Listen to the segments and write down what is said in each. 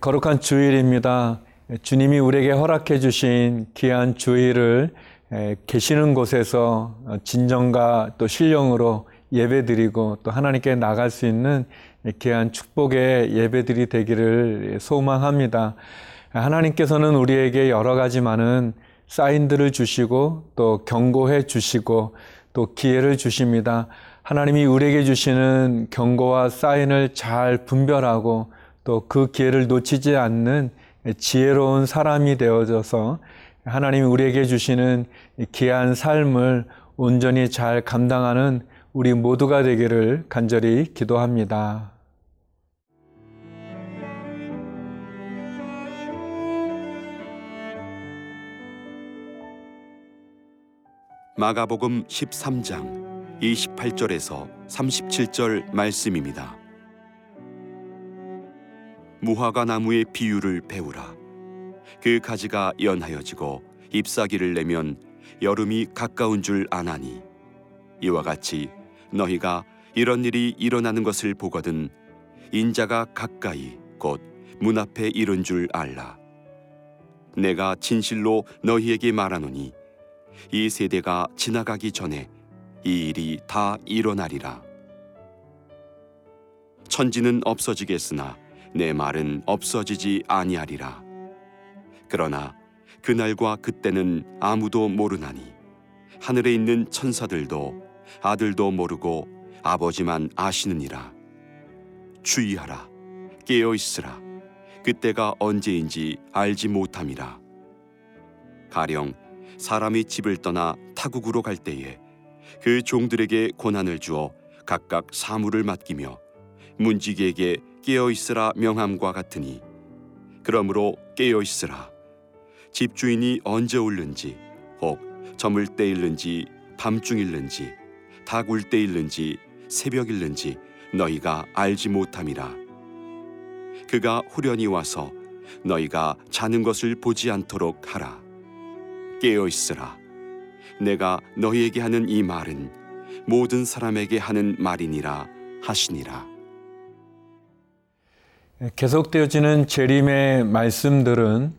거룩한 주일입니다. 주님이 우리에게 허락해 주신 귀한 주일을 계시는 곳에서 진정과 또 신령으로 예배드리고 또 하나님께 나갈 수 있는 귀한 축복의 예배들이 되기를 소망합니다. 하나님께서는 우리에게 여러 가지 많은 사인들을 주시고 또 경고해 주시고 또 기회를 주십니다. 하나님이 우리에게 주시는 경고와 사인을 잘 분별하고 또 그 기회를 놓치지 않는 지혜로운 사람이 되어져서 하나님이 우리에게 주시는 귀한 삶을 온전히 잘 감당하는 우리 모두가 되기를 간절히 기도합니다. 마가복음 13장 28절에서 37절 말씀입니다. 무화과 나무의 비유를 배우라. 그 가지가 연하여지고 잎사귀를 내면 여름이 가까운 줄 아나니, 이와 같이 너희가 이런 일이 일어나는 것을 보거든 인자가 가까이 곧 문 앞에 이른 줄 알라. 내가 진실로 너희에게 말하노니 이 세대가 지나가기 전에 이 일이 다 일어나리라. 천지는 없어지겠으나 내 말은 없어지지 아니하리라. 그러나 그날과 그때는 아무도 모르나니, 하늘에 있는 천사들도 아들도 모르고 아버지만 아시느니라. 주의하라, 깨어 있으라. 그때가 언제인지 알지 못함이라. 가령 사람이 집을 떠나 타국으로 갈 때에 그 종들에게 고난을 주어 각각 사무를 맡기며 문지기에게 깨어 있으라 명함과 같으니, 그러므로 깨어 있으라. 집주인이 언제 울는지, 혹 저물 때 일는지, 밤중일는지, 닭울 때 일는지, 새벽일는지 너희가 알지 못함이라. 그가 후련히 와서 너희가 자는 것을 보지 않도록 하라. 깨어 있으라. 내가 너희에게 하는 이 말은 모든 사람에게 하는 말이니라 하시니라. 계속되어지는 재림의 말씀들은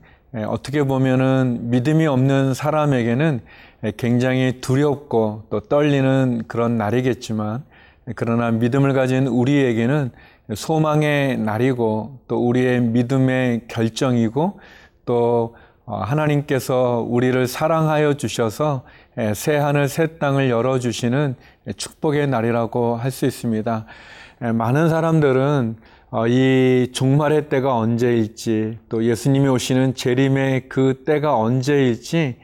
어떻게 보면은 믿음이 없는 사람에게는 굉장히 두렵고 또 떨리는 그런 날이겠지만, 그러나 믿음을 가진 우리에게는 소망의 날이고 또 우리의 믿음의 결정이고, 또 하나님께서 우리를 사랑하여 주셔서 새 하늘 새 땅을 열어주시는 축복의 날이라고 할 수 있습니다. 많은 사람들은 이 종말의 때가 언제일지, 또 예수님이 오시는 재림의 그 때가 언제일지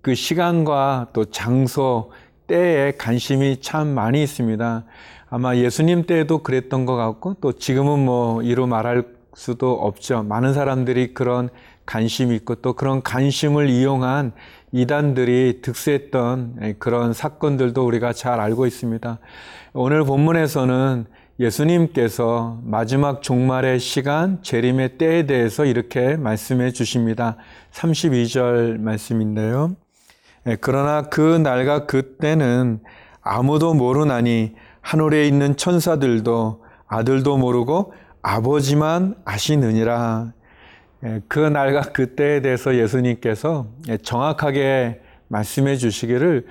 그 시간과 또 장소, 때에 관심이 참 많이 있습니다. 아마 예수님 때에도 그랬던 것 같고 또 지금은 뭐 이루 말할 수도 없죠. 많은 사람들이 그런 관심이 있고 또 그런 관심을 이용한 이단들이 득세했던 그런 사건들도 우리가 잘 알고 있습니다. 오늘 본문에서는 예수님께서 마지막 종말의 시간, 재림의 때에 대해서 이렇게 말씀해 주십니다. 32절 말씀인데요. 그러나 그 날과 그 때는 아무도 모르나니, 하늘에 있는 천사들도 아들도 모르고 아버지만 아시느니라. 그 날과 그 때에 대해서 예수님께서 정확하게 말씀해 주시기를,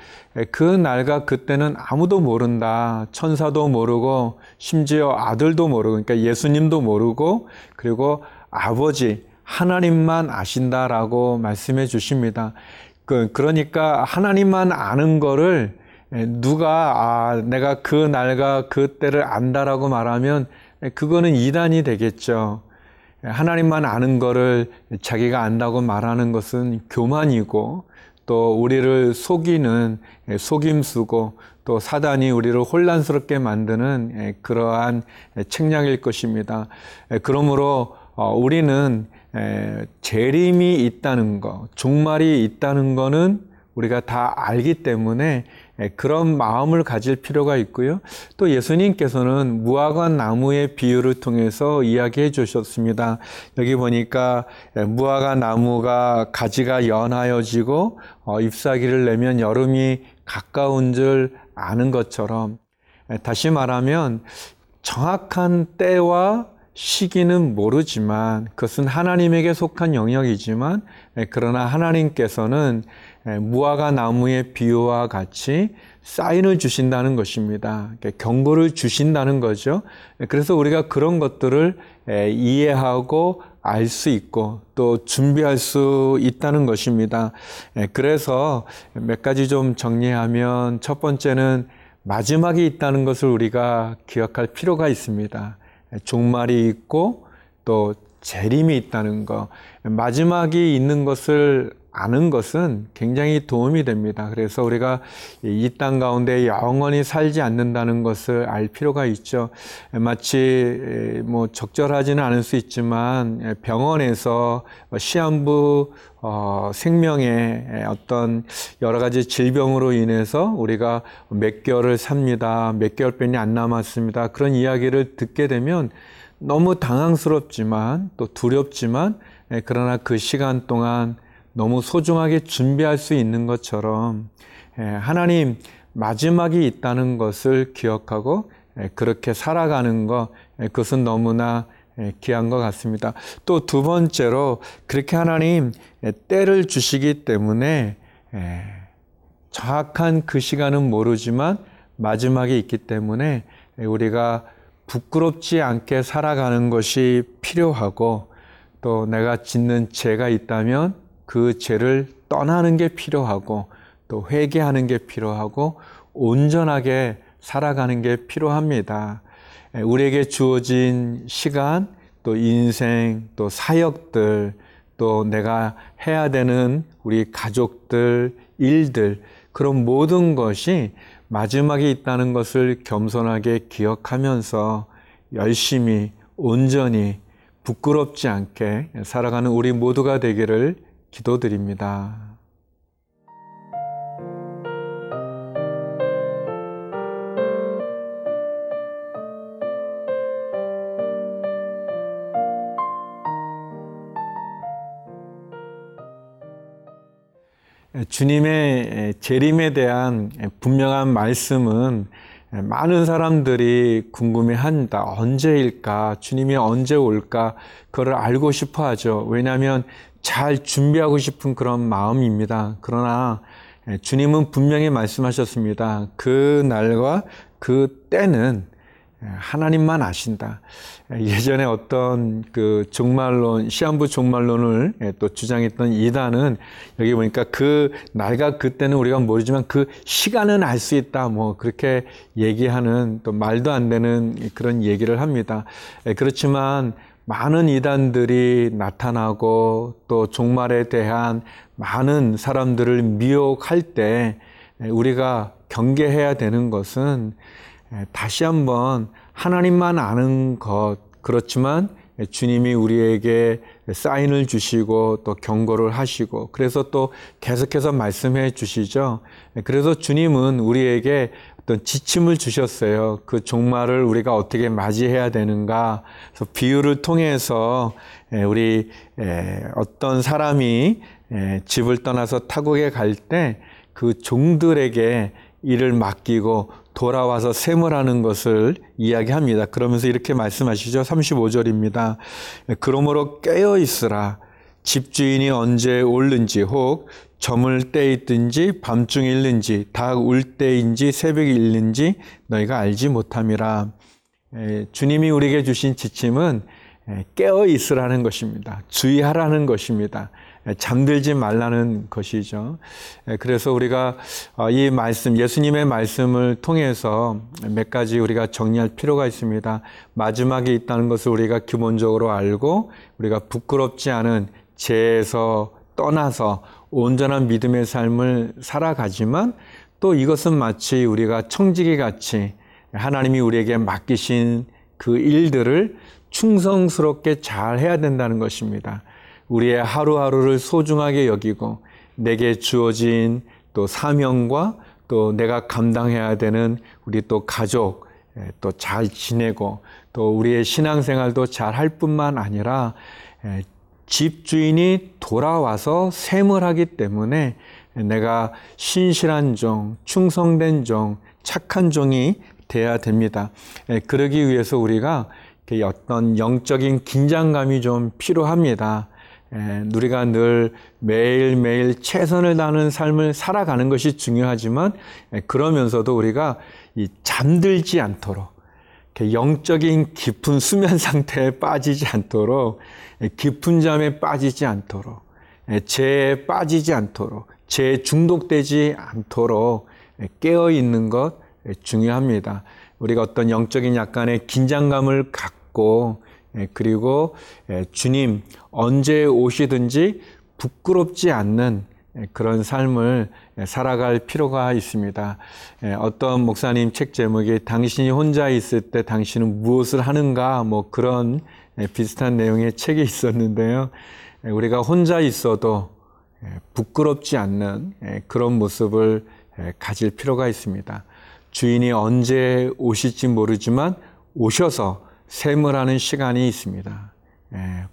그 날과 그 때는 아무도 모른다. 천사도 모르고 심지어 아들도 모르고, 그러니까 예수님도 모르고 그리고 아버지 하나님만 아신다라고 말씀해 주십니다. 그러니까 하나님만 아는 거를 누가 내가 그 날과 그 때를 안다라고 말하면 그거는 이단이 되겠죠. 하나님만 아는 거를 자기가 안다고 말하는 것은 교만이고 또 우리를 속이는 속임수고 또 사단이 우리를 혼란스럽게 만드는 그러한 책략일 것입니다. 그러므로 우리는 재림이 있다는 것, 종말이 있다는 것은 우리가 다 알기 때문에 그런 마음을 가질 필요가 있고요. 또 예수님께서는 무화과 나무의 비유를 통해서 이야기해 주셨습니다. 여기 보니까 무화과 나무가 가지가 연하여지고 잎사귀를 내면 여름이 가까운 줄 아는 것처럼, 다시 말하면 정확한 때와 시기는 모르지만 그것은 하나님에게 속한 영역이지만 그러나 하나님께서는 무화과 나무의 비유와 같이 사인을 주신다는 것입니다. 경고를 주신다는 거죠. 그래서 우리가 그런 것들을 이해하고 알 수 있고 또 준비할 수 있다는 것입니다. 그래서 몇 가지 좀 정리하면 첫 번째는 마지막이 있다는 것을 우리가 기억할 필요가 있습니다. 종말이 있고 또 재림이 있다는 것, 마지막이 있는 것을 아는 것은 굉장히 도움이 됩니다. 그래서 우리가 이 땅 가운데 영원히 살지 않는다는 것을 알 필요가 있죠. 마치 뭐 적절하지는 않을 수 있지만 병원에서 시한부 생명의 어떤 여러 가지 질병으로 인해서 우리가 몇 개월을 삽니다. 몇 개월뿐이 안 남았습니다. 그런 이야기를 듣게 되면 너무 당황스럽지만 또 두렵지만 그러나 그 시간 동안 너무 소중하게 준비할 수 있는 것처럼 하나님 마지막이 있다는 것을 기억하고 그렇게 살아가는 것, 그것은 너무나 귀한 것 같습니다. 또 두 번째로 그렇게 하나님 때를 주시기 때문에 정확한 그 시간은 모르지만 마지막이 있기 때문에 우리가 부끄럽지 않게 살아가는 것이 필요하고 또 내가 짓는 죄가 있다면 그 죄를 떠나는 게 필요하고 또 회개하는 게 필요하고 온전하게 살아가는 게 필요합니다. 우리에게 주어진 시간, 또 인생, 또 사역들, 또 내가 해야 되는 우리 가족들, 일들 그런 모든 것이 마지막에 있다는 것을 겸손하게 기억하면서 열심히, 온전히, 부끄럽지 않게 살아가는 우리 모두가 되기를 기도드립니다. 주님의 재림에 대한 분명한 말씀은 많은 사람들이 궁금해한다. 언제일까? 주님이 언제 올까? 그걸 알고 싶어 하죠. 왜냐하면 잘 준비하고 싶은 그런 마음입니다. 그러나 주님은 분명히 말씀하셨습니다. 그 날과 그 때는 하나님만 아신다. 예전에 어떤 그 종말론, 시한부 종말론을 또 주장했던 이단은 여기 보니까 그 날과 그 때는 우리가 모르지만 그 시간은 알 수 있다. 뭐 그렇게 얘기하는 또 말도 안 되는 그런 얘기를 합니다. 그렇지만 많은 이단들이 나타나고 또 종말에 대한 많은 사람들을 미혹할 때 우리가 경계해야 되는 것은 다시 한번 하나님만 아는 것, 그렇지만 주님이 우리에게 사인을 주시고 또 경고를 하시고 그래서 또 계속해서 말씀해 주시죠. 그래서 주님은 우리에게 어떤 지침을 주셨어요. 그 종말을 우리가 어떻게 맞이해야 되는가. 그래서 비유를 통해서 우리 어떤 사람이 집을 떠나서 타국에 갈 때 그 종들에게 일을 맡기고 돌아와서 세무라는 것을 이야기합니다. 그러면서 이렇게 말씀하시죠. 35절입니다. 그러므로 깨어있으라. 집주인이 언제 오는지 혹 저물 때이든지 밤중 일는지 닭 울 때인지 새벽이 일는지 너희가 알지 못함이라. 주님이 우리에게 주신 지침은 깨어있으라는 것입니다. 주의하라는 것입니다. 잠들지 말라는 것이죠. 그래서 우리가 이 말씀, 예수님의 말씀을 통해서 몇 가지 우리가 정리할 필요가 있습니다. 마지막이 있다는 것을 우리가 기본적으로 알고 우리가 부끄럽지 않은 죄에서 떠나서 온전한 믿음의 삶을 살아가지만 또 이것은 마치 우리가 청지기 같이 하나님이 우리에게 맡기신 그 일들을 충성스럽게 잘 해야 된다는 것입니다. 우리의 하루하루를 소중하게 여기고 내게 주어진 또 사명과 또 내가 감당해야 되는 우리 또 가족 또 잘 지내고 또 우리의 신앙생활도 잘 할 뿐만 아니라 집주인이 돌아와서 셈을 하기 때문에 내가 신실한 종, 충성된 종, 착한 종이 돼야 됩니다. 그러기 위해서 우리가 어떤 영적인 긴장감이 좀 필요합니다. 우리가 늘 매일매일 최선을 다하는 삶을 살아가는 것이 중요하지만 그러면서도 우리가 잠들지 않도록 영적인 깊은 수면 상태에 빠지지 않도록 깊은 잠에 빠지지 않도록 죄에 빠지지 않도록 죄에 중독되지 않도록 깨어있는 것 중요합니다. 우리가 어떤 영적인 약간의 긴장감을 갖고 그리고 주님 언제 오시든지 부끄럽지 않는 그런 삶을 살아갈 필요가 있습니다. 어떤 목사님 책 제목이 당신이 혼자 있을 때 당신은 무엇을 하는가 뭐 그런 비슷한 내용의 책이 있었는데요. 우리가 혼자 있어도 부끄럽지 않는 그런 모습을 가질 필요가 있습니다. 주인이 언제 오실지 모르지만 오셔서 샘물하는 시간이 있습니다.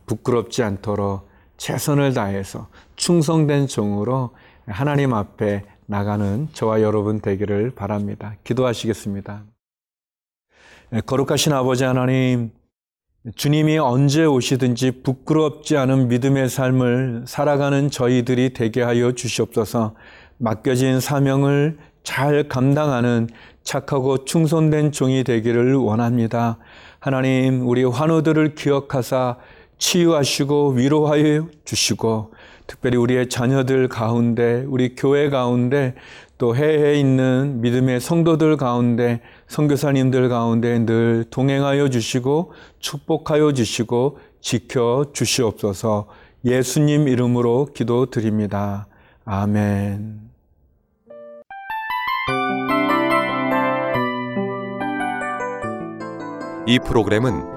부끄럽지 않도록 최선을 다해서 충성된 종으로 하나님 앞에 나가는 저와 여러분 되기를 바랍니다. 기도하시겠습니다. 거룩하신 아버지 하나님, 주님이 언제 오시든지 부끄럽지 않은 믿음의 삶을 살아가는 저희들이 되게 하여 주시옵소서. 맡겨진 사명을 잘 감당하는 착하고 충성된 종이 되기를 원합니다. 하나님, 우리 환우들을 기억하사 치유하시고 위로하여 주시고 특별히 우리의 자녀들 가운데, 우리 교회 가운데, 또 해외에 있는 믿음의 성도들 가운데, 선교사님들 가운데 늘 동행하여 주시고 축복하여 주시고 지켜 주시옵소서. 예수님 이름으로 기도드립니다. 아멘. 이 프로그램은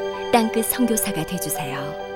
땅끝 선교사가 되어주세요.